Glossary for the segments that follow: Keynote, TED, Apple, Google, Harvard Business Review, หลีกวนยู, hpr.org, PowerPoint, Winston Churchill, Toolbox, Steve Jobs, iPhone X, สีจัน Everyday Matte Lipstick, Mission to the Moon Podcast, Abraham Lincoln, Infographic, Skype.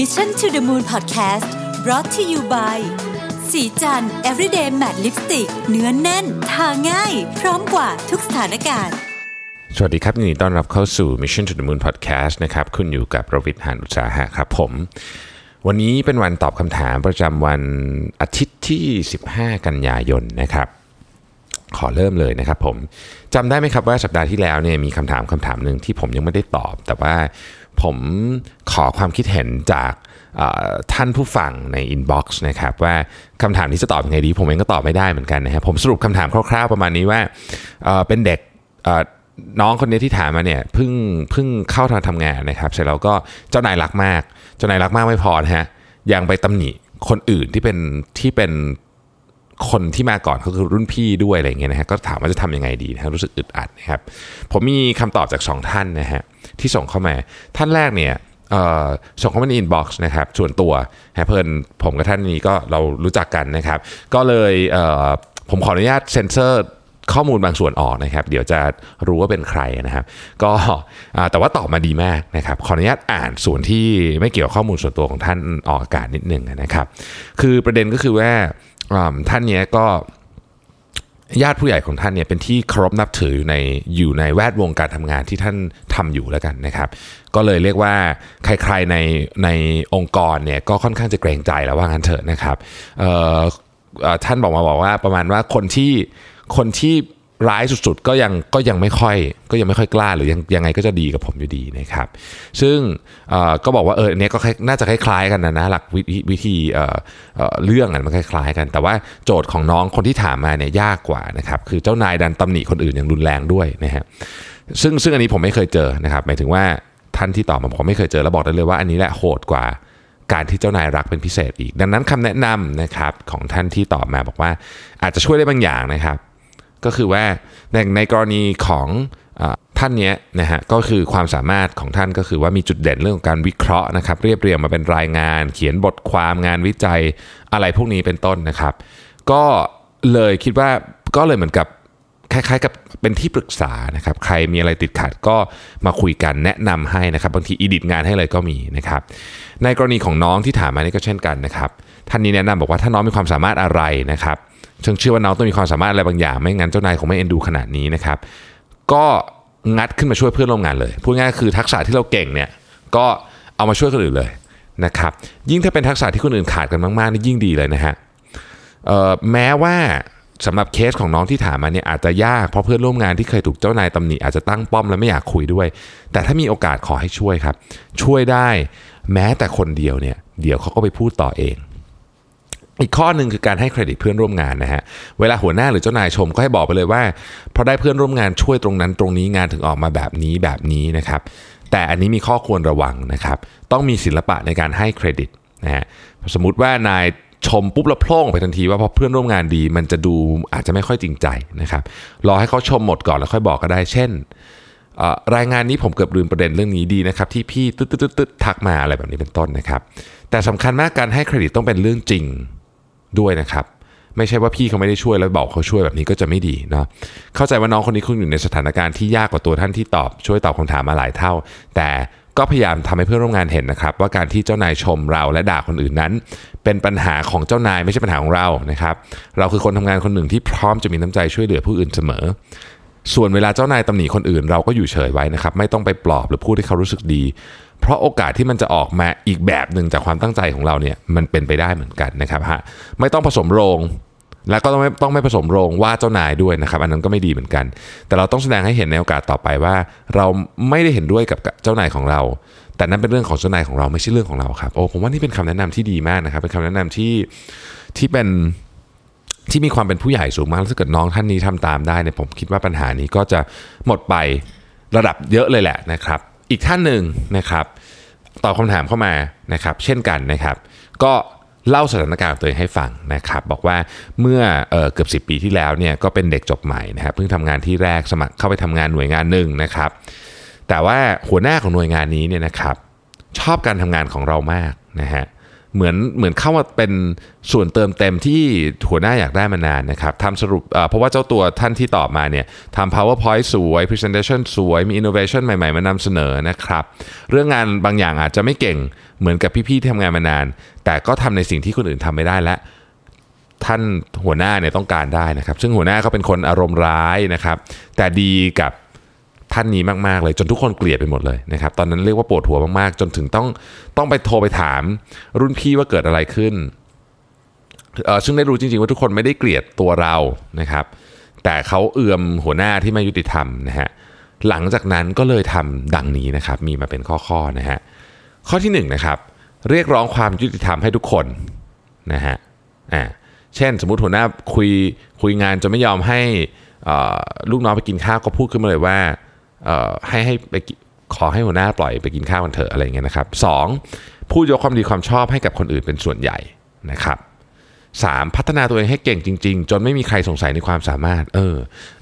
Mission to the Moon Podcast brought to you by สีจัน Everyday Matte Lipstick เนื้อแน่นทาง่ายพร้อมกว่าทุกสถานการณ์สวัสดีครับยินดีต้อนรับเข้าสู่ Mission to the Moon Podcast นะครับคุณอยู่กับประวิทย์ หาญอุตสาหะครับผมวันนี้เป็นวันตอบคำถามประจำวันอาทิตย์ที่15กันยายนนะครับขอเริ่มเลยนะครับผมจำได้ไหมครับว่าสัปดาห์ที่แล้วเนี่ยมีคำถามนึงที่ผมยังไม่ได้ตอบแต่ว่าผมขอความคิดเห็นจากท่านผู้ฟังในอินบ็อกซ์นะครับว่าคำถามนี้จะตอบยังไงดีผมเองก็ตอบไม่ได้เหมือนกันนะครับผมสรุปคำถามคร่าวๆประมาณนี้ว่าเป็นเด็กน้องคนนี้ที่ถามมาเนี่ยเพิ่งเข้าทำงานนะครับเสร็จแล้วก็เจ้านายรักมากไม่พอนะฮะยังไปตำหนิคนอื่นที่เป็นคนที่มาก่อนเขาคือรุ่นพี่ด้วยอะไรอย่างเงี้ยนะฮะก็ถามว่าจะทำยังไงดีนะรู้สึกอึดอัดนะครับผมมีคำตอบจาก2ท่านนะฮะที่ส่งเข้ามาท่านแรกเนี่ยส่งเข้ามาในอินบ็อกซ์นะครับส่วนตัวแฮปเปิลผมกับท่านนี้ก็เรารู้จักกันนะครับก็เลยผมขออนุญาตเซ็นเซอร์ข้อมูลบางส่วนออกนะครับเดี๋ยวจะรู้ว่าเป็นใครนะครับก็แต่ว่าตอบมาดีมากนะครับขออนุญาตอ่านส่วนที่ไม่เกี่ยวข้อมูลส่วนตัวของท่านออกอากาศนิดนึงนะครับคือประเด็นก็คือว่าท่านเนี้ยก็ญาติผู้ใหญ่ของท่านเนี่ยเป็นที่เคารพนับถืออยู่ในแวดวงการทำงานที่ท่านทำอยู่แล้วกันนะครับก็เลยเรียกว่าใครๆในองค์กรเนี่ยก็ค่อนข้างจะเกรงใจแล้วว่างั้นเถอะนะครับท่านบอกว่าประมาณว่าคนที่ร้ายสุดๆก็ยังไม่ค่อยกล้าหรือยังไงก็จะดีกับผมอยู่ดีนะครับซึ่งก็บอกว่าเนี่ยก็น่าจะคล้ายๆกันนะหลักวิธีเรื่องมันคล้ายๆกันแต่ว่าโจทย์ของน้องคนที่ถามมาเนี่ยยากกว่านะครับคือเจ้านายดันตำหนิคนอื่นอย่างรุนแรงด้วยนะฮะซึ่งอันนี้ผมไม่เคยเจอนะครับหมายถึงว่าท่านที่ตอบมาผมไม่เคยเจอแล้วบอกได้เลยว่าอันนี้แหละโหดกว่าการที่เจ้านายรักเป็นพิเศษอีกดังนั้นคำแนะนำนะครับของท่านที่ตอบมาบอกว่าอาจจะช่วยได้บางอย่างนะครับก็คือว่าในกรณีของท่านเนี้ยนะฮะก็คือความสามารถของท่านก็คือว่ามีจุดเด่นเรื่องของการวิเคราะห์นะครับเรียบเรียงมาเป็นรายงานเขียนบทความงานวิจัยอะไรพวกนี้เป็นต้นนะครับก็เลยคิดว่าก็เลยเหมือนกับคล้ายๆกับเป็นที่ปรึกษานะครับใครมีอะไรติดขัดก็มาคุยกันแนะนำให้นะครับบางทีอีดิทงานให้เลยก็มีนะครับในกรณีของน้องที่ถามมานี่ก็เช่นกันนะครับท่านนี้แนะนำบอกว่าถ้าน้องมีความสามารถอะไรนะครับเชื่อว่าน้องต้องมีความสามารถอะไรบางอย่างไม่งั้นเจ้านายคงไม่เอ็นดูขนาดนี้นะครับก็งัดขึ้นมาช่วยเพื่อนร่วมงานเลยพูดง่ายคือทักษะที่เราเก่งเนี่ยก็เอามาช่วยคนอื่นเลยนะครับยิ่งถ้าเป็นทักษะที่คนอื่นขาดกันมากๆนี่ยิ่งดีเลยนะฮะแม้ว่าสำหรับเคสของน้องที่ถามมาเนี่ยอาจจะยากเพราะเพื่อนร่วมงานที่เคยถูกเจ้านายตำหนิอาจจะตั้งป้อมและไม่อยากคุยด้วยแต่ถ้ามีโอกาสขอให้ช่วยครับช่วยได้แม้แต่คนเดียวเนี่ยเดี๋ยวเขาก็ไปพูดต่อเองอีกข้อหนึ่งคือการให้เครดิตเพื่อนร่วมงานนะฮะเวลาหัวหน้าหรือเจ้านายชมก็ให้บอกไปเลยว่าเพราะได้เพื่อนร่วมงานช่วยตรงนั้นตรงนี้งานถึงออกมาแบบนี้นะครับแต่อันนี้มีข้อควรระวังนะครับต้องมีศิลปะในการให้เครดิตนะฮะสมมุติว่านายชมปุ๊บแล้วโพล่งไปทันทีว่าเพราะเพื่อนร่วมงานดีมันจะดูอาจจะไม่ค่อยจริงใจนะครับรอให้เขาชมหมดก่อนแล้วค่อยบอกก็ได้เช่นรายงานนี้ผมเกือบลืมประเด็นเรื่องนี้ดีนะครับที่พี่ตึ๊ดทักมาอะไรแบบนี้เป็นต้นนะครับแต่สำคัญมากการให้เครดิตต้องเป็นเรื่องจริงด้วยนะครับไม่ใช่ว่าพี่เขาไม่ได้ช่วยแล้วบอกเขาช่วยแบบนี้ก็จะไม่ดีเนาะเข้าใจว่าน้องคนนี้คงอยู่ในสถานการณ์ที่ยากกว่าตัวท่านที่ตอบช่วยตอบคำถามมาหลายเท่าแต่ก็พยายามทำให้เพื่อนร่วมงานเห็นนะครับว่าการที่เจ้านายชมเราและด่าคนอื่นนั้นเป็นปัญหาของเจ้านายไม่ใช่ปัญหาของเรานะครับเราคือคนทำงานคนหนึ่งที่พร้อมจะมีน้ำใจช่วยเหลือผู้อื่นเสมอส่วนเวลาเจ้านายตำหนิคนอื่นเราก็อยู่เฉยไว้นะครับไม่ต้องไปปลอบหรือพูดให้เขารู้สึกดีเพราะโอกาสที่มันจะออกมาอีกแบบนึงจากความตั้งใจของเราเนี่ยมันเป็นไปได้เหมือนกันนะครับฮะไม่ต้องผสมโรงและก็ต้องไม่ผสมโรงว่าเจ้านายด้วยนะครับอันนั้นก็ไม่ดีเหมือนกันแต่เราต้องแสดงให้เห็นในโอกาสต่อไปว่าเราไม่ได้เห็นด้วยกับเจ้านายของเราแต่นั้นเป็นเรื่องของเจ้านายของเราไม่ใช่เรื่องของเราครับโอ้ผมว่านี่เป็นคำแนะนำที่ดีมากนะครับเป็นคำแนะนำที่เป็นที่มีความเป็นผู้ใหญ่สูงมากถ้าเกิดน้องท่านนี้ทำตามได้เนี่ยผมคิดว่าปัญหานี้ก็จะหมดไประดับเยอะเลยแหละนะครับอีกท่านหนึ่งนะครับตอบคำถามเข้ามานะครับเช่นกันนะครับก็เล่าสถานการณ์ตัวเองให้ฟังนะครับบอกว่าเมื่อเกือบ10ปีที่แล้วเนี่ยก็เป็นเด็กจบใหม่นะครับเพิ่งทำงานที่แรกสมัครเข้าไปทำงานหน่วยงานหนึ่งนะครับแต่ว่าหัวหน้าของหน่วยงานนี้เนี่ยนะครับชอบการทำงานของเรามากนะฮะ เหมือนเข้ามาเป็นส่วนเติมเต็มที่หัวหน้าอยากได้มานานนะครับทำสรุปเพราะว่าเจ้าตัวท่านที่ตอบมาเนี่ยทำ PowerPoint สวย Presentation สวยมี Innovation ใหม่ๆมานำเสนอนะครับเรื่องงานบางอย่างอาจจะไม่เก่งเหมือนกับพี่ๆที่ทำงานมานานแต่ก็ทำในสิ่งที่คนอื่นทำไม่ได้และท่านหัวหน้าเนี่ยต้องการได้นะครับซึ่งหัวหน้าเขาเป็นคนอารมณ์ร้ายนะครับแต่ดีกับท่านนี้มากๆเลยจนทุกคนเกลียดไปหมดเลยนะครับตอนนั้นเรียกว่าปวดหัวมากๆจนถึงต้องไปโทรไปถามรุ่นพี่ว่าเกิดอะไรขึ้นซึ่งได้รู้จริงๆว่าทุกคนไม่ได้เกลียดตัวเรานะครับแต่เขาเอือมหัวหน้าที่ไม่ยุติธรรมนะฮะหลังจากนั้นก็เลยทำดังนี้นะครับมีมาเป็นข้อๆนะฮะข้อที่1นะครับเรียกร้องความยุติธรรมให้ทุกคนนะฮะเช่นสมมุติหัวหน้าคุยงานจะไม่ยอมให้ลูกน้องไปกินข้าวก็พูดขึ้นมาเลยว่าให้ไปขอให้หัวหน้าปล่อยไปกินข้าวกันเถอะอะไรเงี้ยนะครับ2พูดยกความดีความชอบให้กับคนอื่นเป็นส่วนใหญ่นะครับ3พัฒนาตัวเองให้เก่งจริงๆจนไม่มีใครสงสัยในความสามารถ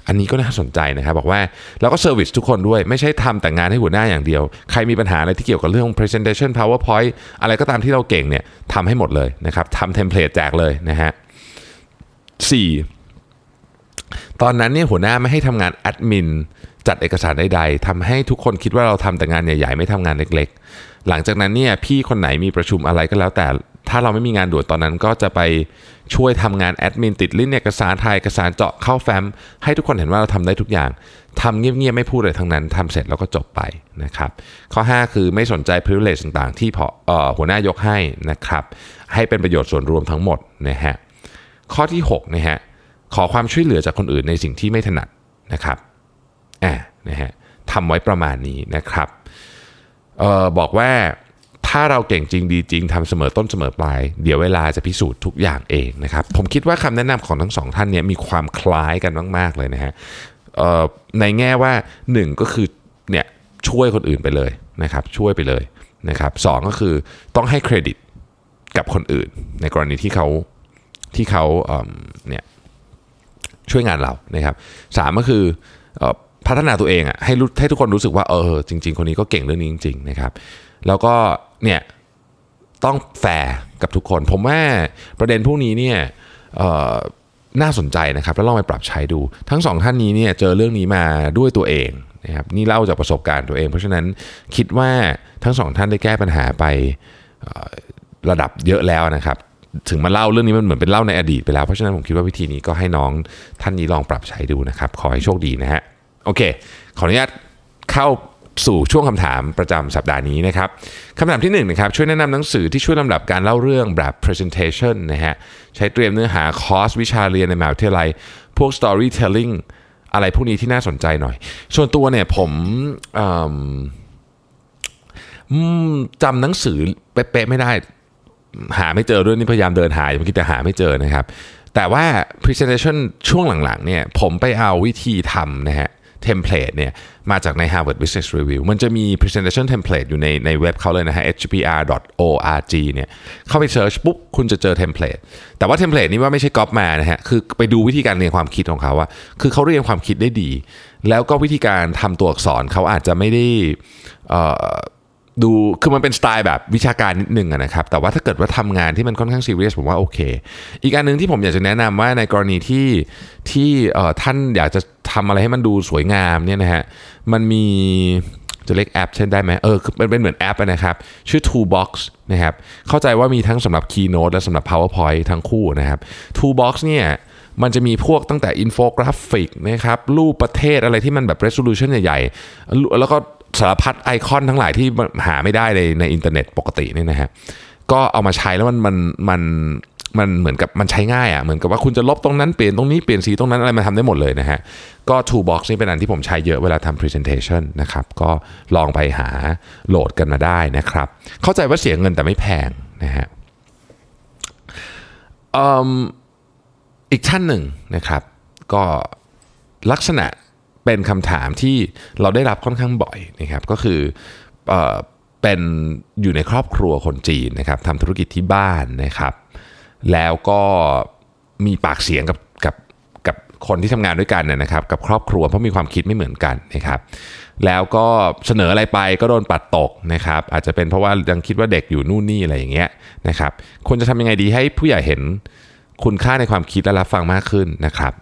อันนี้ก็น่าสนใจนะครับบอกว่าแล้วก็เซอร์วิสทุกคนด้วยไม่ใช่ทำแต่งานให้หัวหน้าอย่างเดียวใครมีปัญหาอะไรที่เกี่ยวกับเรื่อง presentation powerpoint อะไรก็ตามที่เราเก่งเนี่ยทำให้หมดเลยนะครับทำเทมเพลตแจกเลยนะฮะ4ตอนนั้นเนี่ยหัวหน้าไม่ให้ทำงานแอดมินจัดเอกสารใดๆทำให้ทุกคนคิดว่าเราทำแต่งานใหญ่ๆไม่ทำงานเล็กๆหลังจากนั้นเนี่ยพี่คนไหนมีประชุมอะไรก็แล้วแต่ถ้าเราไม่มีงานด่วนตอนนั้นก็จะไปช่วยทำงานแอดมินติดลิสต์เอกสารไทยเอกสารเจาะเข้าแฟ้มให้ทุกคนเห็นว่าเราทำได้ทุกอย่างทำเงียบๆไม่พูดอะไรทั้งนั้นทำเสร็จแล้วก็จบไปนะครับข้อ5คือไม่สนใจ privilege ต่างๆที่หัวหน้ายกให้นะครับให้เป็นประโยชน์ส่วนรวมทั้งหมดนะฮะข้อที่6นะฮะขอความช่วยเหลือจากคนอื่นในสิ่งที่ไม่ถนัดนะครับนะฮะทำไว้ประมาณนี้นะครับบอกว่าถ้าเราเก่งจริงดีจริงทำเสมอต้นเสมอปลายเดี๋ยวเวลาจะพิสูจน์ทุกอย่างเองนะครับผมคิดว่าคำแนะนำของทั้งสองท่านเนี่ยมีความคล้ายกันมากๆเลยนะฮะในแง่ว่า1ก็คือเนี่ยช่วยคนอื่นไปเลยนะครับช่วยไปเลยนะครับ2ก็คือต้องให้เครดิตกับคนอื่นในกรณีที่เขาเนี่ยช่วยงานเรานะครับ3ก็คือพัฒนาตัวเองอ่ะให้ทุกคนรู้สึกว่าจริงๆคนนี้ก็เก่งเรื่องนี้จริงๆนะครับแล้วก็เนี่ยต้องแฟร์กับทุกคนผมว่าประเด็นพวกนี้เนี่ยน่าสนใจนะครับแล้วลองไปปรับใช้ดูทั้ง2ท่านนี้เนี่ยเจอเรื่องนี้มาด้วยตัวเองนะครับนี่เล่าจากประสบการณ์ตัวเองเพราะฉะนั้นคิดว่าทั้ง2ท่านได้แก้ปัญหาไประดับเยอะแล้วนะครับถึงมาเล่าเรื่องนี้มันเหมือนเป็นเล่าในอดีตไปแล้วเพราะฉะนั้นผมคิดว่าวิธีนี้ก็ให้น้องท่านนี้ลองปรับใช้ดูนะครับขอให้โชคดีนะฮะโอเคขออนุญาตเข้าสู่ช่วงคำถามประจำสัปดาห์นี้นะครับคำถามที่1นะครับช่วยแนะนำหนังสือที่ช่วยลำดับการเล่าเรื่องแบบ presentation นะฮะใช้เตรียมเนื้อหาคอร์สวิชาเรียนในมหาวิทยาลัยพวก storytelling อะไรพวกนี้ที่น่าสนใจหน่อยส่วนตัวเนี่ยผมจำหนังสือเป๊ะๆไม่ได้หาไม่เจอด้วยนี่พยายามเดินหาอยู่เมื่อกี้แต่หาไม่เจอนะครับแต่ว่า presentation ช่วงหลังๆเนี่ยผมไปเอาวิธีทำนะฮะเทมเพลตเนี่ยมาจากใน Harvard Business Review มันจะมี presentation template อยู่ในเว็บเขาเลยนะฮะ hpr.org เนี่ยเข้าไปเสิร์ชปุ๊บคุณจะเจอเทมเพลตแต่ว่าเทมเพลตนี้ว่าไม่ใช่ก๊อปมานะฮะคือไปดูวิธีการเรียนความคิดของเขาว่าคือเขาเรียนความคิดได้ดีแล้วก็วิธีการทำตัวอักษรเขาอาจจะไม่ได้ดูคือมันเป็นสไตล์แบบวิชาการนิดนึงนะครับแต่ว่าถ้าเกิดว่าทำงานที่มันค่อนข้างซีเรียสผมว่าโอเคอีกอันนึงที่ผมอยากจะแนะนำว่าในกรณีที่ท่านอยากจะทำอะไรให้มันดูสวยงามเนี่ยนะฮะมันมีจะเรียกแอปเช่นได้ไหมคือมันเป็นเหมือนแอปนะครับชื่อ Toolbox นะครับเข้าใจว่ามีทั้งสำหรับ Keynote และสำหรับ PowerPoint ทั้งคู่นะครับ Toolbox เนี่ยมันจะมีพวกตั้งแต่ Infographic นะครับรูปประเทศอะไรที่มันแบบ Resolution ใหญ่ๆแล้วก็สารพัดไอคอนทั้งหลายที่หาไม่ได้ในอินเทอร์เน็ตปกตินี่นะฮะก็เอามาใช้แล้วมันเหมือนกับมันใช้ง่ายอ่ะเหมือนกับว่าคุณจะลบตรงนั้นเปลี่ยนตรงนี้เปลี่ยนสีตรงนั้นอะไรมาทำได้หมดเลยนะฮะก็ Toolbox นี่เป็นอันที่ผมใช้เยอะเวลาทำ presentation นะครับก็ลองไปหาโหลดกันมาได้นะครับเข้าใจว่าเสียเงินแต่ไม่แพงนะฮะอีกท่านหนึ่งนะครับก็ลักษณะเป็นคำถามที่เราได้รับค่อนข้างบ่อยนะครับก็คือเป็นอยู่ในครอบครัวคนจีนนะครับทำธุรกิจที่บ้านนะครับแล้วก็มีปากเสียงกับคนที่ทำงานด้วยกันนะครับกับครอบครัวเพราะมีความคิดไม่เหมือนกันนะครับ แล้วก็เสนออะไรไปก็โดนปัดตกนะครับอาจจะเป็นเพราะว่ายังคิดว่าเด็กอยู่นู่นนี่อะไรอย่างเงี้ยนะครับควรจะทำยังไงดีให้ผู้ใหญ่เห็นคุณค่าในความคิดและรับฟังมากขึ้นนะครับ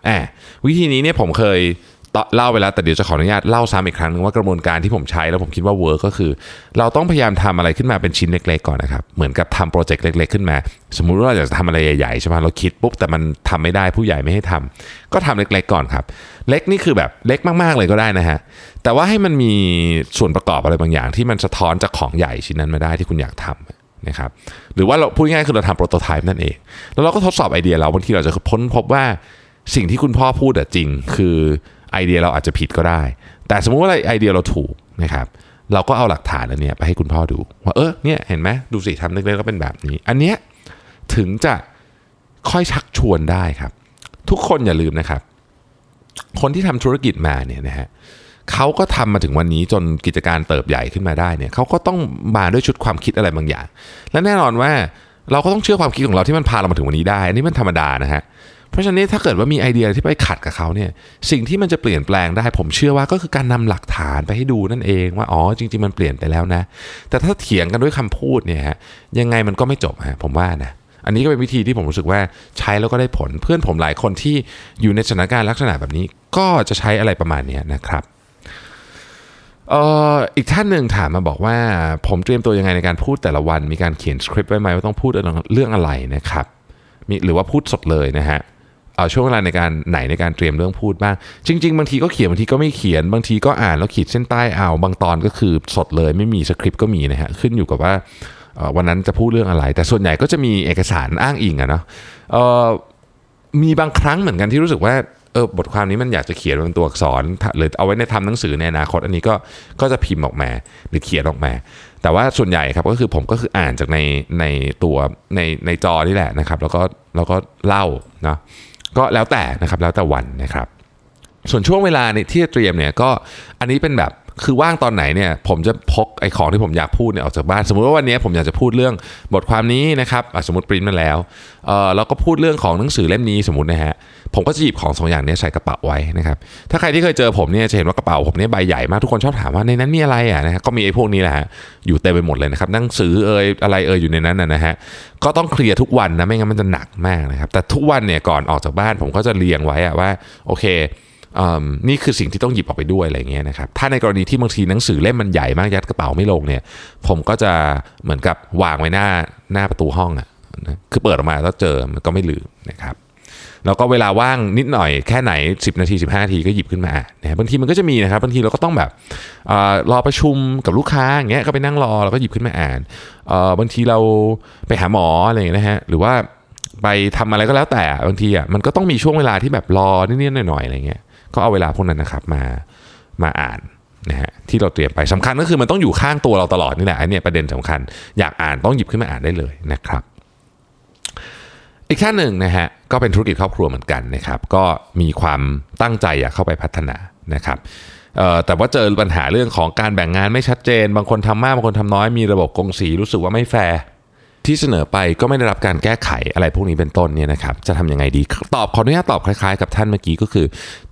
วิธีนี้เนี่ยผมเคยเล่าไปแล้วแต่เดี๋ยวจะขออนุญาตเล่าซ้ำอีกครั้งนึงว่ากระบวนการที่ผมใช้แล้วผมคิดว่าเวิร์คก็คือเราต้องพยายามทำอะไรขึ้นมาเป็นชิ้นเล็กๆก่อนนะครับเหมือนกับทำโปรเจกต์เล็กๆขึ้นมาสมมุติว่าเราอยากจะทำอะไรใหญ่ๆใช่ไหมเราคิดปุ๊บแต่มันทำไม่ได้ผู้ใหญ่ไม่ให้ทำก็ทำเล็กๆก่อนครับเล็กนี่คือแบบเล็กมากๆเลยก็ได้นะฮะแต่ว่าให้มันมีส่วนประกอบอะไรบางอย่างที่มันสะท้อนจากของใหญ่ชิ้นนั้นมาได้ที่คุณอยากทำนะครับหรือว่าเราพูดง่ายคือเราทำโปรโตไทป์นั่นเองแล้วเราก็ทดสอบไอเดียเราบางทีเราจะค้นพบว่าสิ่งที่คุณพ่อพูดจริงคือไอเดียเราอาจจะผิดก็ได้แต่สมมุติว่าไอเดียเราถูกนะครับเราก็เอาหลักฐานอันนี้ไปให้คุณพ่อดูว่าเนี่ยเห็นไหมดูสิทำเล็กๆก็เป็นแบบนี้อันเนี้ยถึงจะค่อยชักชวนได้ครับทุกคนอย่าลืมนะครับคนที่ทำธุรกิจมาเนี่ยนะฮะเขาก็ทำมาถึงวันนี้จนกิจการเติบใหญ่ขึ้นมาได้เนี่ยเขาก็ต้องมาด้วยชุดความคิดอะไรบางอย่างและแน่นอนว่าเราก็ต้องเชื่อความคิดของเราที่มันพาเรามาถึงวันนี้ได้อันนี้มันธรรมดานะฮะเพราะฉะนั้นถ้าเกิดว่ามีไอเดียที่ไปขัดกับเขาเนี่ยสิ่งที่มันจะเปลี่ยนแปลงได้ผมเชื่อว่าก็คือการนำหลักฐานไปให้ดูนั่นเองว่าจริงๆมันเปลี่ยนไปแล้วนะแต่ถ้าเถียงกันด้วยคำพูดเนี่ยฮะยังไงมันก็ไม่จบฮะผมว่านะอันนี้ก็เป็นวิธีที่ผมรู้สึกว่าใช้แล้วก็ได้ผลเพื่อนผมหลายคนที่อยู่ในสถานการณ์ลักษณะแบบนี้ก็จะใช้อะไรประมาณนี้นะครับอีกท่านหนึ่งถามมาบอกว่าผมเตรียมตัวยังไงในการพูดแต่ละวันมีการเขียนสคริปต์ไว้ไหมว่าต้องพูดเรื่องอะไรนะครับมีหรือว่าพูดสดเลยนะฮะช่วงเวลาในการในการเตรียมเรื่องพูดบ้างจริงๆบางทีก็เขียนบางทีก็ไม่เขียนบางทีก็อ่านแล้วขีดเส้นใต้เอาบางตอนก็คือสดเลยไม่มีสคริปต์ก็มีนะฮะขึ้นอยู่กับว่าวันนั้นจะพูดเรื่องอะไรแต่ส่วนใหญ่ก็จะมีเอกสารอ้างอิงอะเนาะมีบางครั้งเหมือนกันที่รู้สึกว่าบทความนี้มันอยากจะเขียนเป็นตัวอักษรหรือเอาไว้ในทำหนังสือในอนาคตอันนี้ก็จะพิมพ์ออกมาหรือเขียนออกมาแต่ว่าส่วนใหญ่ครับก็คือผมก็คืออ่านจากในตัวในจอนี่แหละนะครับแล้วก็เล่าเนาะก็แล้วแต่นะครับแล้วแต่วันนะครับส่วนช่วงเวลาที่จะเตรียมเนี่ยก็อันนี้เป็นแบบคือว่างตอนไหนเนี่ยผมจะพกไอ้ของที่ผมอยากพูดเนี่ยออกจากบ้านสมมุติว่าวันนี้ผมอยากจะพูดเรื่องบทความนี้นะครับสมมุติปริ้นมาแล้วเราก็พูดเรื่องของหนังสือเล่มนี้สมมุตินะฮะผมก็จะหยิบของสองอย่างนี้ใส่กระเป๋าไว้นะครับถ้าใครที่เคยเจอผมเนี่ยจะเห็นว่ากระเป๋าผมเนี่ยใบใหญ่มากทุกคนชอบถามว่าในนั้นมีอะไรอ่ะนะฮะก็มีไอ้พวกนี้แหละฮะอยู่เต็มไปหมดเลยนะครับหนังสืออะไรอยู่ในนั้นนะฮะก็ต้องเคลียร์ทุกวันนะไม่งั้นมันจะหนักมากนะครับแต่ทุกวันเนี่ยก่อนออกจากบ้านผมก็จะเรียงไว้อ่ะว่าโอเคนี่คือสิ่งที่ต้องหยิบออกไปด้วยอะไรเงี้ยนะครับถ้าในกรณีที่บางทีหนังสือเล่มมันใหญ่มากยัดกระเป๋าไม่ลงเนี่ยผมก็จะเหมือนกับวางไว้หน้าประตูห้องอ่ะคือเปิดออกมาแล้วเจอมันก็ไม่ลืมนะครับแล้วก็เวลาว่างนิดหน่อยแค่ไหน10นาที15นาทีก็หยิบขึ้นมานะบางทีมันก็จะมีนะครับบางทีเราก็ต้องแบบรอประชุมกับลูกค้าอย่างเงี้ยก็ไปนั่งรอแล้วก็หยิบขึ้นมาอ่านบางทีเราไปหาหมออะไรอย่างเงี้ยนะฮะหรือว่าไปทำอะไรก็แล้วแต่บางทีอ่ะมันก็ต้องมีช่วงเวลาที่แบบรอนิดๆหน่อยๆอะไรเงี้ยก็เอาเวลาพวกนั้นนะครับมาอ่านนะฮะที่เราเตรียมไปสำคัญก็คือมันต้องอยู่ข้างตัวเราตลอดนี่แหละอันนี้ประเด็นสำคัญอยากอ่านต้องหยิบขึ้นมาอ่านได้เลยนะครับอีกท่านหนึ่งนะฮะก็เป็นธุรกิจครอบครัวเหมือนกันนะครับก็มีความตั้งใจอยากเข้าไปพัฒนานะครับแต่ว่าเจอปัญหาเรื่องของการแบ่งงานไม่ชัดเจนบางคนทำมากบางคนทำน้อยมีระบบกงสีรู้สึกว่าไม่แฟร์ที่เสนอไปก็ไม่ได้รับการแก้ไขอะไรพวกนี้เป็นต้นเนี่ยนะครับจะทำยังไงดีตอบขออนุญาตตอบคล้ายๆกับท่านเมื่อกี้ก็คื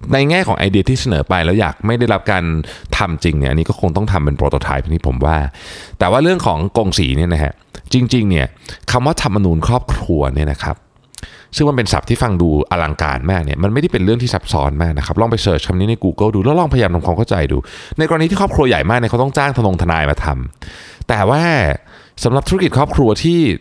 อในแง่ของไอเดียที่เสนอไปแล้วอยากไม่ได้รับการทำจริงเนี่ยอันนี้ก็คงต้องทำเป็นโปรโตไทป์ที่ผมว่าแต่ว่าเรื่องของกงสีเนี่ยนะฮะจริงๆเนี่ยคำว่าธรรมนูญครอบครัวเนี่ยนะครับซึ่งมันเป็นศัพท์ที่ฟังดูอลังการมากเนี่ยมันไม่ได้เป็นเรื่องที่ซับซ้อนมากนะครับลองไปเสิร์ชคำนี้ใน Google ดูแล้วลองพยายามทำความเข้าใจดูในกรณีที่ครอบครัวใหญ่มากเนี่ยเขาต้องจ้างทนายมาทำแต่ว่าสำหรับธุรกิจครอบครัวที่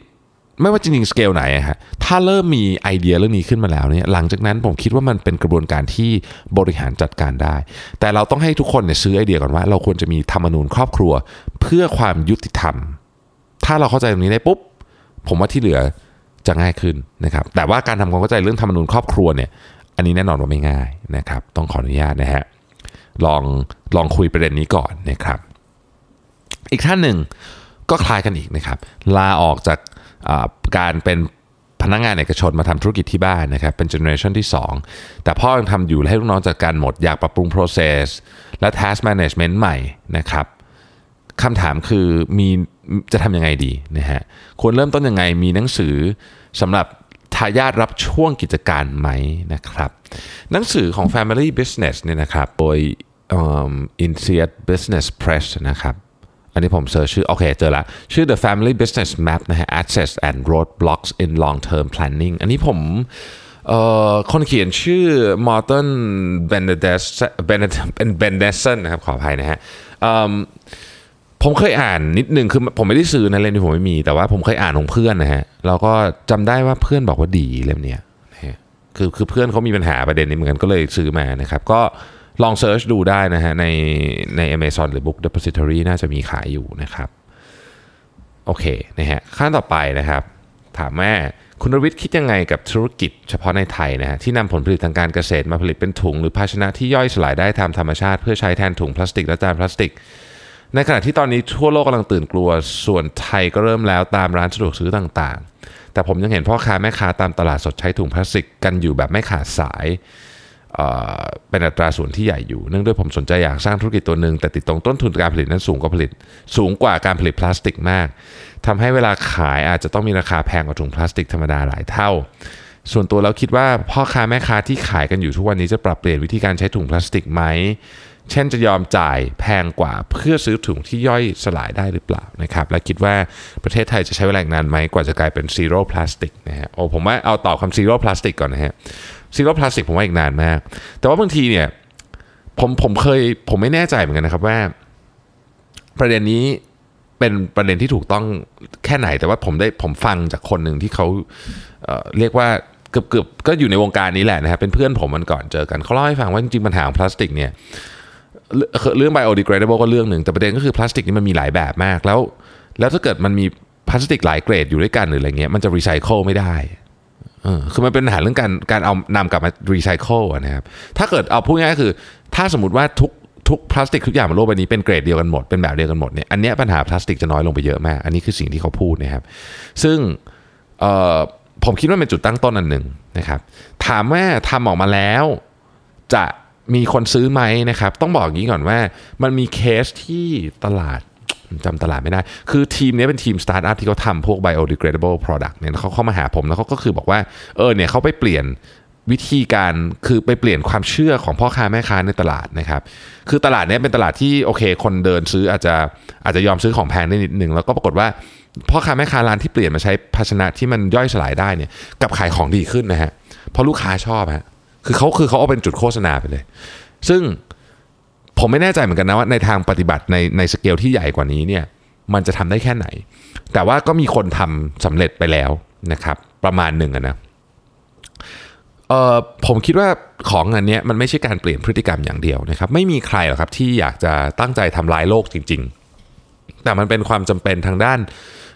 ไม่ว่าจริงๆสเกลไหนฮะถ้าเริ่มมีไอเดียเรื่องนี้ขึ้นมาแล้วเนี่ยหลังจากนั้นผมคิดว่ามันเป็นกระบวนการที่บริหารจัดการได้แต่เราต้องให้ทุกคนเนี่ยซื้อไอเดียก่อนว่าเราควรจะมีธรรมนูญครอบครัวเพื่อความยุติธรรมถ้าเราเข้าใจตรงนี้ได้ปุ๊บผมว่าที่เหลือจะง่ายขึ้นนะครับแต่ว่าการทำความเข้าใจเรื่องธรรมนูญครอบครัวเนี่ยอันนี้แน่นอนว่าไม่ง่ายนะครับต้องขออนุญาตนะฮะลองคุยประเด็นนี้ก่อนนะครับอีกท่านหนึ่งก็คล้ายกันอีกนะครับลาออกจากการเป็นพนักงานเอกชนมาทำธุรกิจที่บ้านนะครับเป็นเจเนอเรชั่นที่2แต่พ่อยังทำอยู่และให้ลูกน้องจัดการหมดอยากปรับปรุง process และ task management ใหม่นะครับคำถามคือมีจะทำยังไงดีนะฮะควรเริ่มต้นยังไงมีหนังสือสำหรับทายาทรับช่วงกิจการไหมนะครับหนังสือของ Family Business เนี่ยนะครับโดย Insight Business Press นะครับอันนี้ผมเสิร์ชชื่อโอเคเจอละชื่อ The Family Business Map นะฮะ Access and Roadblocks in Long Term Planning อันนี้ผมคนเขียนชื่อมอร์ตันเบนเดเดสนะครับขออภัยนะฮะผมเคยอ่านนิดนึงคือผมไม่ได้ซื้อนะเล่มนี้ผมไม่มีแต่ว่าผมเคยอ่านของเพื่อนนะฮะแล้วก็จำได้ว่าเพื่อนบอกว่าดีเล่มเนี้ยคือเพื่อนเขามีปัญหาประเด็นนี้เหมือนกันก็เลยซื้อมานะครับก็ลองเสิร์ชดูได้นะฮะใน Amazon หรือ Book Depository น่าจะมีขายอยู่นะครับโอเคนะฮะขั้นต่อไปนะครับถามแม่คุณรวิทย์คิดยังไงกับธุรกิจเฉพาะในไทยนะฮะที่นำผลผลิตทางการเกษตรมาผลิตเป็นถุงหรือภาชนะที่ย่อยสลายได้ตามธรรมชาติเพื่อใช้แทนถุงพลาสติกและจานพลาสติกในขณะที่ตอนนี้ทั่วโลกกำลังตื่นกลัวส่วนไทยก็เริ่มแล้วตามร้านสะดวกซื้อต่างๆแต่ผมยังเห็นพ่อค้าแม่ค้าตามตลาดสดใช้ถุงพลาสติกกันอยู่แบบไม่ขาดสายเป็นอัตราส่วนที่ใหญ่อยู่เนื่องด้วยผมสนใจอยากสร้างธุรกิจตัวหนึ่งแต่ติดตรงต้นทุนการผลิตนั้นสูงกว่าการผลิตพลาสติกมากทำให้เวลาขายอาจจะต้องมีราคาแพงกว่าถุงพลาสติกธรรมดาหลายเท่าส่วนตัวเราคิดว่าพ่อค้าแม่ค้าที่ขายกันอยู่ทุกวันนี้จะปรับเปลี่ยนวิธีการใช้ถุงพลาสติกไหมเช่นจะยอมจ่ายแพงกว่าเพื่อซื้อถุงที่ย่อยสลายได้หรือเปล่านะครับและคิดว่าประเทศไทยจะใช้เวลานานไหมกว่าจะกลายเป็นซีโร่พลาสติกนะฮะผมว่าเอาตอบคำซีโร่พลาสติกก่อนนะฮะซีโร่พลาสติกผมว่าอีกนานมากแต่ว่าบางทีเนี่ยผมไม่แน่ใจเหมือนกันนะครับว่าประเด็นนี้เป็นประเด็นที่ถูกต้องแค่ไหนแต่ว่าผมฟังจากคนหนึ่งที่เขาเรียกว่าเกือบก็อยู่ในวงการนี้แหละนะฮะเป็นเพื่อนผมมันก่อนเจอกันเขาเล่าให้ฟังว่าจริงๆปัญหาของพลาสติกเนี่ยเรื่อง biodegradable ก็เรื่องหนึ่งแต่ประเด็นก็คือพลาสติกนี่มันมีหลายแบบมากแล้วถ้าเกิดมันมีพลาสติกหลายเกรดอยู่ด้วยกันหรืออะไรเงี้ยมันจะรีไซเคิลไม่ได้คือมันเป็นปัญหาเรื่องการเอานำกลับมารีไซเคิลนะครับถ้าเกิดเอาพูดง่ายๆคือถ้าสมมติว่าทุกพลาสติกทุกอย่างบนโลกใบนี้เป็นเกรดเดียวกันหมดเป็นแบบเดียวกันหมดเนี่ยอันเนี้ยปัญหาพลาสติกจะน้อยลงไปเยอะมากอันนี้คือสิ่งที่เขาพูดนะครับซึ่งผมคิดว่าเป็นจุดตั้งต้นอันหนึ่งนะครับถามว่าทำออกมาแล้วจะมีคนซื้อไหมนะครับต้องบอกอย่างนี้ก่อนว่ามันมีเคสที่ตลาดจำตลาดไม่ได้คือทีมนี้เป็นทีมสตาร์ทอัพที่เขาทำพวก biodegradable product เนี่ยเขาเข้ามาหาผมแล้วเขาก็คือบอกว่าเนี่ยเขาไปเปลี่ยนวิธีการคือไปเปลี่ยนความเชื่อของพ่อค้าแม่ค้าในตลาดนะครับคือตลาดนี้เป็นตลาดที่โอเคคนเดินซื้ออาจจะยอมซื้อของแพงได้นิดนึงแล้วก็ปรากฏว่าพ่อค้าแม่ค้าร้านที่เปลี่ยนมาใช้ภาชนะที่มันย่อยสลายได้เนี่ยกับขายของดีขึ้นนะฮะเพราะลูกค้าชอบฮะคือเขาเอาเป็นจุดโฆษณาไปเลยซึ่งผมไม่แน่ใจเหมือนกันนะว่าในทางปฏิบัติในสเกลที่ใหญ่กว่านี้เนี่ยมันจะทำได้แค่ไหนแต่ว่าก็มีคนทำสำเร็จไปแล้วนะครับประมาณหนึ่งนะผมคิดว่าของอันนี้มันไม่ใช่การเปลี่ยนพฤติกรรมอย่างเดียวนะครับไม่มีใครหรอกครับที่อยากจะตั้งใจทำร้ายโลกจริงๆแต่มันเป็นความจำเป็นทางด้าน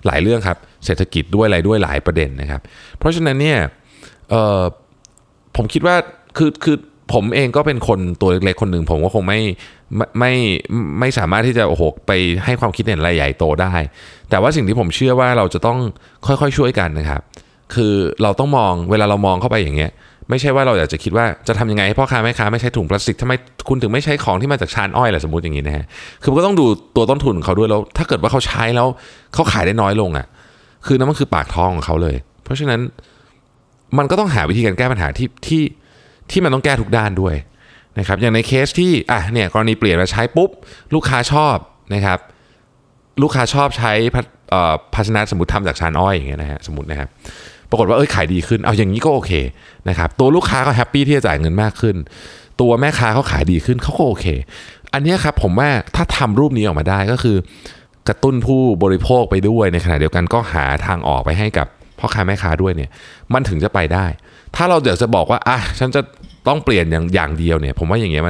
หลายเรื่องครับเศรษฐกิจด้วยอะไรด้วยหลายประเด็นนะครับเพราะฉะนั้นเนี่ยผมคิดว่าคือผมเองก็เป็นคนตัวเล็กๆคนหนึ่งผมก็คงไม่สามารถที่จะโอ้โหไปให้ความคิดเห็นรายใหญ่โตได้แต่ว่าสิ่งที่ผมเชื่อว่าเราจะต้องค่อยๆช่วยกันนะครับคือเราต้องมองเวลาเรามองเข้าไปอย่างเงี้ยไม่ใช่ว่าเราอยากจะคิดว่าจะทำยังไงให้พ่อค้าแม่ค้าไม่ใช้ถุงพลาสติกทำไมคุณถึงไม่ใช้ของที่มาจากชานอ้อยล่ะสมมุติอย่างนี้นะฮะคือก็ต้องดูตัวต้นทุนของเขาด้วยแล้วถ้าเกิดว่าเขาใช้แล้วเขาขายได้น้อยลงอ่ะคือนั่นมันคือปากท้องของเขาเลยเพราะฉะนั้นมันก็ต้องหาวิธีการแก้ปัญหาที่มันต้องแก้ทุกด้านด้วยนะครับอย่างในเคสที่เนี่ยกรณีเปลี่ยนมาใช้ปุ๊บลูกค้าชอบนะครับลูกค้าชอบใช้ภาชนะสมมุติทำจากชานอ้อยอย่างเงี้ยนะฮะสมมุตินะครับปรากฏว่าขายดีขึ้นเอาอย่างนี้ก็โอเคนะครับตัวลูกค้าก็แฮปปี้ที่จะจ่ายเงินมากขึ้นตัวแม่ค้าเขาขายดีขึ้นเขาก็โอเคอันนี้ครับผมว่าถ้าทำรูปนี้ออกมาได้ก็คือกระตุ้นผู้บริโภคไปด้วยในขณะเดียวกันก็หาทางออกไปให้กับพ่อค้าแม่ค้าด้วยเนี่ยมันถึงจะไปได้ถ้าเราอยากจะบอกว่าฉันจะต้องเปลี่ยนอย่างเดียวเนี่ยผมว่าอย่างเงี้ย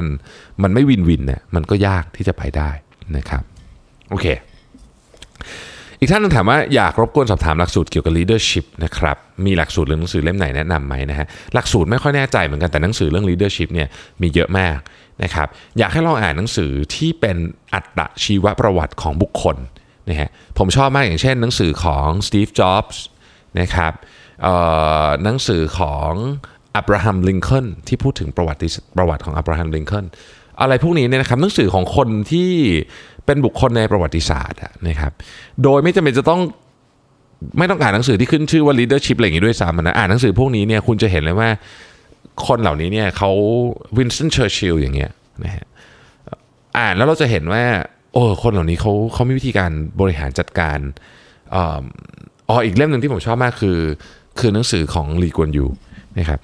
มันไม่วินวินเนี่ยมันก็ยากที่จะไปได้นะครับโอเคอีกท่านนึงถามว่าอยากรบกวนสอบถามหลักสูตรเกี่ยวกับ leadership นะครับมีหลักสูตรหรือหนังสือเล่มไหนแนะนำไหมนะฮะหลักสูตรไม่ค่อยแน่ใจเหมือนกันแต่หนังสือเรื่อง leadership เนี่ยมีเยอะมากนะครับอยากให้ลองอ่านหนังสือที่เป็นอัตชีวประวัติของบุคคลนะฮะผมชอบมากอย่างเช่นหนังสือของ Steve Jobs นะครับหนังสือของ Abraham Lincoln ที่พูดถึงประวัติของ Abraham Lincoln อะไรพวกนี้เนี่ยนะครับหนังสือของคนที่เป็นบุคคลในประวัติศาสตร์นะครับโดยไม่จำเป็นจะต้องไม่ต้องอ่านหนังสือที่ขึ้นชื่อว่า leadership อะไรอย่างนี้ด้วยซ้ำนะอ่านหนังสือพวกนี้เนี่ยคุณจะเห็นเลยว่าคนเหล่านี้เนี่ยเขา Winston Churchill อย่างเงี้ยนะฮะ อ่านแล้วเราจะเห็นว่าโอ้คนเหล่านี้เขามีวิธีการบริหารจัดการอีกเล่มนึงที่ผมชอบมากคือหนังสือของหลีกวนยูนะครับ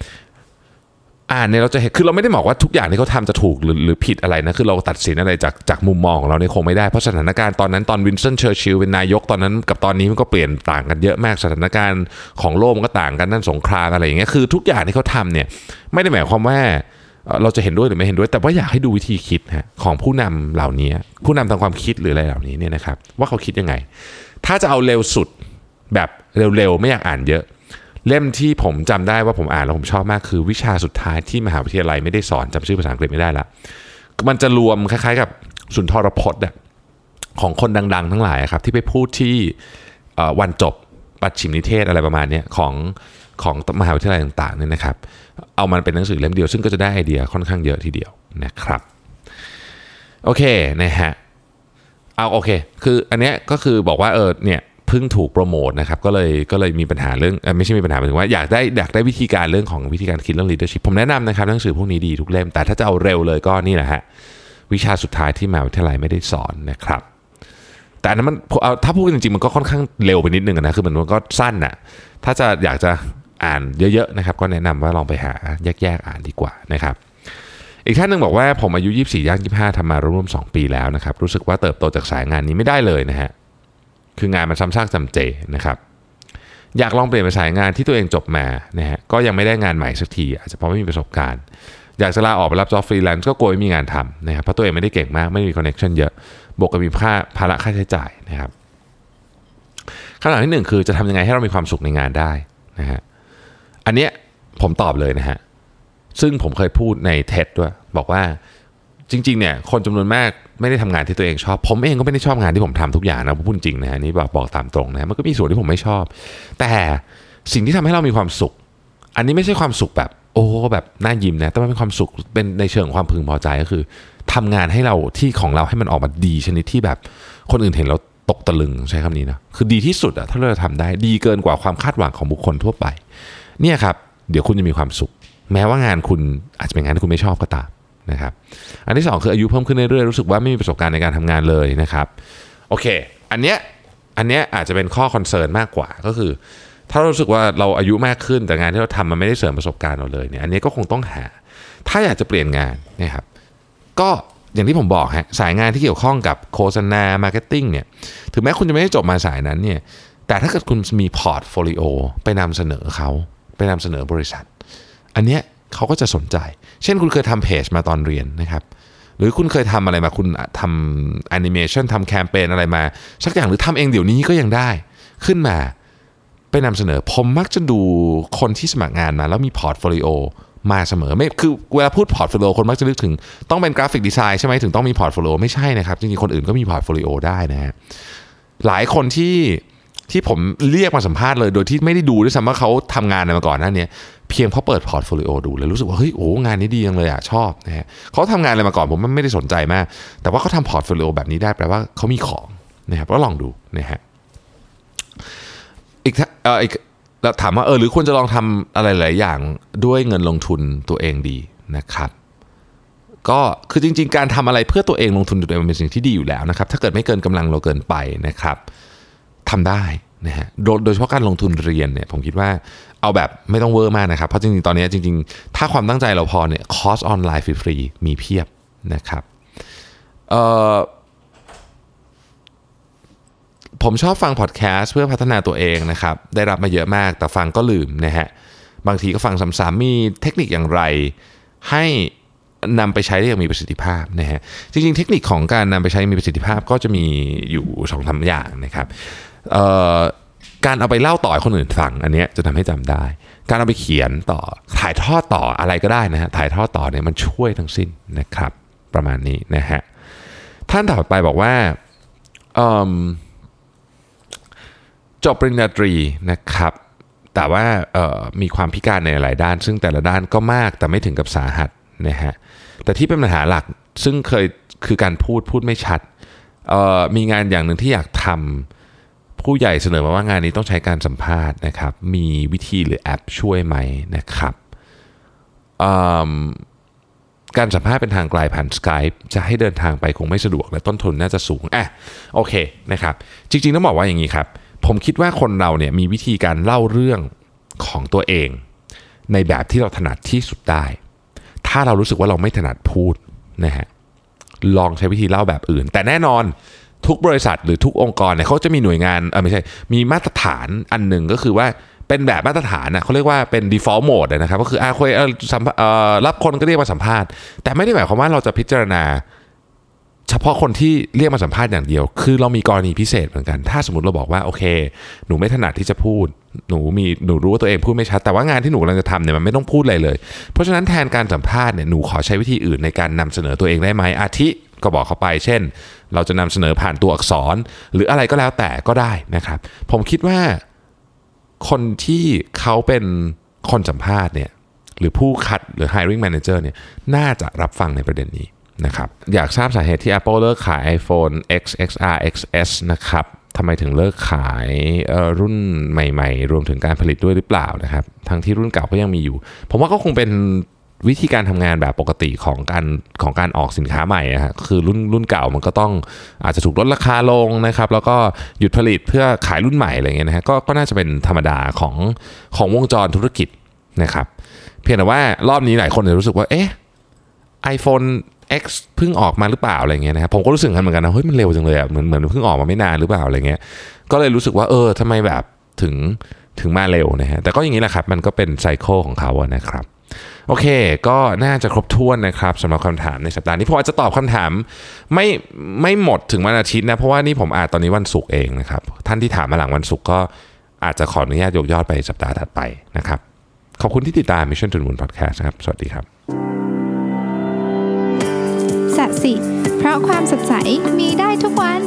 อ่านเนี่ยเราจะเห็นคือเราไม่ได้บอกว่าทุกอย่างที่เขาทำจะถูกหรือผิดอะไรนะคือเราตัดสินอะไรจากมุมมองของเราเนี่ยคงไม่ได้เพราะสถานการณ์ตอนนั้นตอน Winston Churchill เป็นนายกตอนนั้นกับตอนนี้มันก็เปลี่ยนต่างกันเยอะมากสถานการณ์ของโลกมันก็ต่างกันนั่นสงครามอะไรอย่างเงี้ยคือทุกอย่างที่เขาทำเนี่ยไม่ได้หมายความว่าเราจะเห็นด้วยหรือไม่เห็นด้วยแต่ว่าอยากให้ดูวิธีคิดฮะของผู้นำเหล่านี้ผู้นำทางความคิดหรืออะไรเหล่านี้เนี่ยนะครับว่าเขาคิดยังไงถ้าจะเอาเร็วสุดแบบเร็วๆไม่อยากอ่านเยอะเล่มที่ผมจำได้ว่าผมอ่านแล้วผมชอบมากคือวิชาสุดท้ายที่มหาวิทยาลัยไม่ได้สอนจำชื่อภาษาอังกฤษไม่ได้ละมันจะรวมคล้ายๆกับสุนทรพจน์ของคนดังๆทั้งหลายครับที่ไปพูดที่วันจบปัจฉิมนิเทศอะไรประมาณนี้ของมหาวิทยาลัยต่างๆเนี่ยนะครับเอามันเป็นหนังสือเล่มเดียวซึ่งก็จะได้ไอเดียค่อนข้างเยอะทีเดียวนะครับโอเคนะฮะเอาโอเคคืออันเนี้ยก็คือบอกว่าเนี่ยเพิ่งถูกโปรโมทนะครับก็เลยมีปัญหาเรื่องไม่ใช่มีปัญหาหมายถึงว่าอยากได้วิธีการเรื่องของวิธีการคิดเรื่อง leadership ผมแนะนำนะครับหนังสือพวกนี้ดีทุกเล่มแต่ถ้าจะเอาเร็วเลยก็นี่แหละฮะวิชาสุดท้ายที่มหาวิทยาลัยไม่ได้สอนนะครับแต่อันนั้นมันถ้าพูดจริงๆมันก็ค่อนข้างเร็วไปนิดนึงนะคือมันก็สั้นน่ะถ้าจะอยากจะอ่านเยอะๆนะครับก็แนะนำว่าลองไปหาแยกๆอ่านดีกว่านะครับอีกท่านนึงบอกว่าผมอายุ24ย่าง25ทำมาร่วม2ปีแล้วนะครับรู้สึกว่าเติบโตจากสายงานนี้ไม่ได้เลยนะฮะคืองานมันซ้ำซากจำเจนะครับอยากลองเปลี่ยนไปสายงานที่ตัวเองจบมานะฮะก็ยังไม่ได้งานใหม่สักทีอาจจะเพราะไม่มีประสบการณ์อยากจะลาออกไปรับจ็อบฟรีแลนซ์ก็กลัวไม่มีงานทำนะครับเพราะตัวเองไม่ได้เก่งมากไม่มีคอนเนคชั่นเยอะบวกกับมีภาระค่าใช้จ่ายนะครับขั้นตอนที่1คือจะทำยังไงให้เรามีความสุขในงานได้นะฮะอันเนี้ยผมตอบเลยนะฮะซึ่งผมเคยพูดใน TED ด้วยบอกว่าจริงๆเนี่ยคนจำนวนมากไม่ได้ทำงานที่ตัวเองชอบผมเองก็ไม่ได้ชอบงานที่ผมทำทุกอย่างนะพูดจริงนะฮะนี่บอกตามตรงนะมันก็มีส่วนที่ผมไม่ชอบแต่สิ่งที่ทำให้เรามีความสุขอันนี้ไม่ใช่ความสุขแบบโอ้แบบน่ายิ้มนะแต่มันเป็นความสุขเป็นในเชิงความพึงพอใจก็คือทำงานให้เราที่ของเราให้มันออกมาดีชนิดที่แบบคนอื่นเห็นแล้วตกตะลึงใช้คำนี้นะคือดีที่สุดอะถ้าเราทำได้ดีเกินกว่าความคาดหวังของบุคคลทั่วไปเนี่ยครับเดี๋ยวคุณจะมีความสุขแม้ว่างานคุณอาจจะเป็นงานที่คุณไม่ชอบก็ตามนะครับอันที่2คืออายุเพิ่มขึ้นเรื่อยๆรู้สึกว่าไม่มีประสบการณ์ในการทำงานเลยนะครับโอเคอันเนี้ยอาจจะเป็นข้อคอนเซิร์นมากกว่าก็คือถ้ารู้สึกว่าเราอายุมากขึ้นแต่งานที่เราทำมันไม่ได้เสริมประสบการณ์เราเลยเนี่ยอันนี้ก็คงต้องหาถ้าอยากจะเปลี่ยนงานนะครับก็อย่างที่ผมบอกฮะสายงานที่เกี่ยวข้องกับโฆษณามาร์เก็ตติ้งเนี่ยถึงแม้คุณจะไม่ได้จบมาสายนั้นเนี่ยแต่ถ้าเกิดคุณมีพอร์ตโฟลิโอไปนำเสนอเขาไปนำเสนอบริษัทอันเนี้ยเขาก็จะสนใจเช่นคุณเคยทำเพจมาตอนเรียนนะครับหรือคุณเคยทำอะไรมาคุณทำแอนิเมชันทำแคมเปญอะไรมาสักอย่างหรือทำเองเดี๋ยวนี้ก็ยังได้ขึ้นมาไปนำเสนอผมมักจะดูคนที่สมัครงานมาแล้วมีพอร์ตโฟลิโอมาเสมอไม่คือเวลาพูดพอร์ตโฟลิโอคนมักจะนึกถึงต้องเป็นกราฟิกดีไซน์ใช่ไหมถึงต้องมีพอร์ตโฟลิโอไม่ใช่นะครับจริงๆคนอื่นก็มีพอร์ตโฟลิโอได้นะฮะหลายคนที่ผมเรียกมาสัมภาษณ์เลยโดยที่ไม่ได้ดูด้วยซ้ำว่าเขาทำงานอะไรมาก่อนหน้านี้เพียงเขาเปิดพอร์ตโฟลิโอดูแล้วรู้สึกว่าเฮ้ยโอ้งานนี้ดีจังเลยอ่ะชอบนะฮะเขาทำงานอะไรมาก่อนผมไม่ได้สนใจมากแต่ว่าเขาทำพอร์ตโฟลิโอแบบนี้ได้แปลว่าเขามีของนะครับก็ลองดูนะฮะอีกถามว่าหรือควรจะลองทำอะไรหลายอย่างด้วยเงินลงทุนตัวเองดีนะครับก็คือจริงๆการทำอะไรเพื่อตัวเองลงทุนตัวเองมันเป็นสิ่งที่ดีอยู่แล้วนะครับถ้าเกิดไม่เกินกำลังเราเกินไปนะครับทำได้นะฮะโดยเฉพาะการลงทุนเรียนเนี่ยผมคิดว่าเอาแบบไม่ต้องเวอร์มากนะครับเพราะจริงๆตอนนี้จริงๆถ้าความตั้งใจเราพอเนี่ยคอร์สออนไลน์ฟรีๆมีเพียบนะครับผมชอบฟังพอดแคสต์เพื่อพัฒนาตัวเองนะครับได้รับมาเยอะมากแต่ฟังก็ลืมนะฮะบางทีก็ฟังซ้ำๆมีเทคนิคอย่างไรให้นำไปใช้ได้อย่างมีประสิทธิภาพนะฮะจริงๆเทคนิคของการนำไปใช้มีประสิทธิภาพก็จะมีอยู่ 2-3 อย่างนะครับการเอาไปเล่าต่อคนอื่นฟังอันนี้จะทำให้จำได้การเอาไปเขียนต่อถ่ายทอดต่ออะไรก็ได้นะฮะถ่ายทอดต่อเนี่ยมันช่วยทั้งสิ้นนะครับประมาณนี้นะฮะท่านต่อไปบอกว่าจบปริญญาตรีนะครับแต่ว่ามีความพิการในหลายด้านซึ่งแต่ละด้านก็มากแต่ไม่ถึงกับสาหัสนะฮะแต่ที่เป็นปัญหาหลักซึ่งเคยคือการพูดไม่ชัดมีงานอย่างหนึ่งที่อยากทำผู้ใหญ่เสนอมาว่างานนี้ต้องใช้การสัมภาษณ์นะครับมีวิธีหรือแอปช่วยไหมนะครับ การสัมภาษณ์เป็นทางไกลผ่าน Skype จะให้เดินทางไปคงไม่สะดวกและต้นทุนน่าจะสูงโอเคนะครับจริงๆต้องบอกว่าอย่างนี้ครับผมคิดว่าคนเราเนี่ยมีวิธีการเล่าเรื่องของตัวเองในแบบที่เราถนัดที่สุดได้ถ้าเรารู้สึกว่าเราไม่ถนัดพูดนะฮะลองใช้วิธีเล่าแบบอื่นแต่แน่นอนทุกบริษัทหรือทุกองค์กรเนี่ยเขาจะมีหน่วยงานไม่ใช่มีมาตรฐานอันหนึ่งก็คือว่าเป็นแบบมาตรฐานนะเขาเรียกว่าเป็น default mode นะครับก็คือรับคนก็เรียกมาสัมภาษณ์แต่ไม่ได้หมายความว่าเราจะพิจารณาเฉพาะคนที่เรียกมาสัมภาษณ์อย่างเดียวคือเรามีกรณีพิเศษเหมือนกันถ้าสมมติเราบอกว่าโอเคหนูไม่ถนัดที่จะพูดหนูรู้ว่าตัวเองพูดไม่ชัดแต่ว่างานที่หนูกำลังจะทำเนี่ยมันไม่ต้องพูดอะไรเลยเพราะฉะนั้นแทนการสัมภาษณ์เนี่ยหนูขอใช้วิธีอื่นในการนำเสนอตัวเองได้ไหมอาทิก็บอกเขาไปเช่นเราจะนำเสนอผ่านตัวอักษรหรืออะไรก็แล้วแต่ก็ได้นะครับผมคิดว่าคนที่เขาเป็นคนสัมภาษณ์เนี่ยหรือผู้คัดหรือ hiring manager เนี่ยน่าจะรับฟังในประเด็นนี้นะครับอยากทราบสาเหตุที่ Apple เลิกขาย iPhone X XR XS นะครับทำไมถึงเลิกขายรุ่นใหม่ๆรวมถึงการผลิตด้วยหรือเปล่านะครับทั้งที่รุ่นเก่าก็ยังมีอยู่ผมว่าก็คงเป็นวิธีการทำงานแบบปกติของการออกสินค้าใหม่นะฮะคือรุ่นเก่ามันก็ต้องอาจจะถูกลดราคาลงนะครับแล้วก็หยุดผลิตเพื่อขายรุ่นใหม่อะไรเงี้ยนะฮะก็น่าจะเป็นธรรมดาของวงจรธุรกิจนะครับเพียงแต่ว่ารอบนี้หลายคนจะรู้สึกว่าเอ๊ะ iPhone X เพิ่งออกมาหรือเปล่าอะไรเงี้ยนะครับผมก็รู้สึกกันเหมือนกันนะเฮ้ยมันเร็วจังเลยอ่ะเหมือนเพิ่งออกมาไม่นานหรือเปล่าอะไรเงี้ยก็เลยรู้สึกว่าทำไมแบบถึงมาเร็วนะฮะแต่ก็อย่างนี้แหละครับมันก็เป็นไซเคิลของเขาอะนะครับโอเคก็น่าจะครบถ้วนนะครับสำหรับคำถามในสัปดาห์นี้ผมอาจจะตอบคำถามไม่หมดถึงวันอาทิตย์นะเพราะว่านี่ผมตอนนี้วันศุกร์เองนะครับท่านที่ถามมาหลังวันศุกร์ก็อาจจะขออนุญาตยกยอดไปสัปดาห์ถัดไปนะครับขอบคุณที่ติดตาม Mission to the Moon Podcast นะครับสวัสดีครับสัตย์สิเพราะความสดใสมีได้ทุกวัน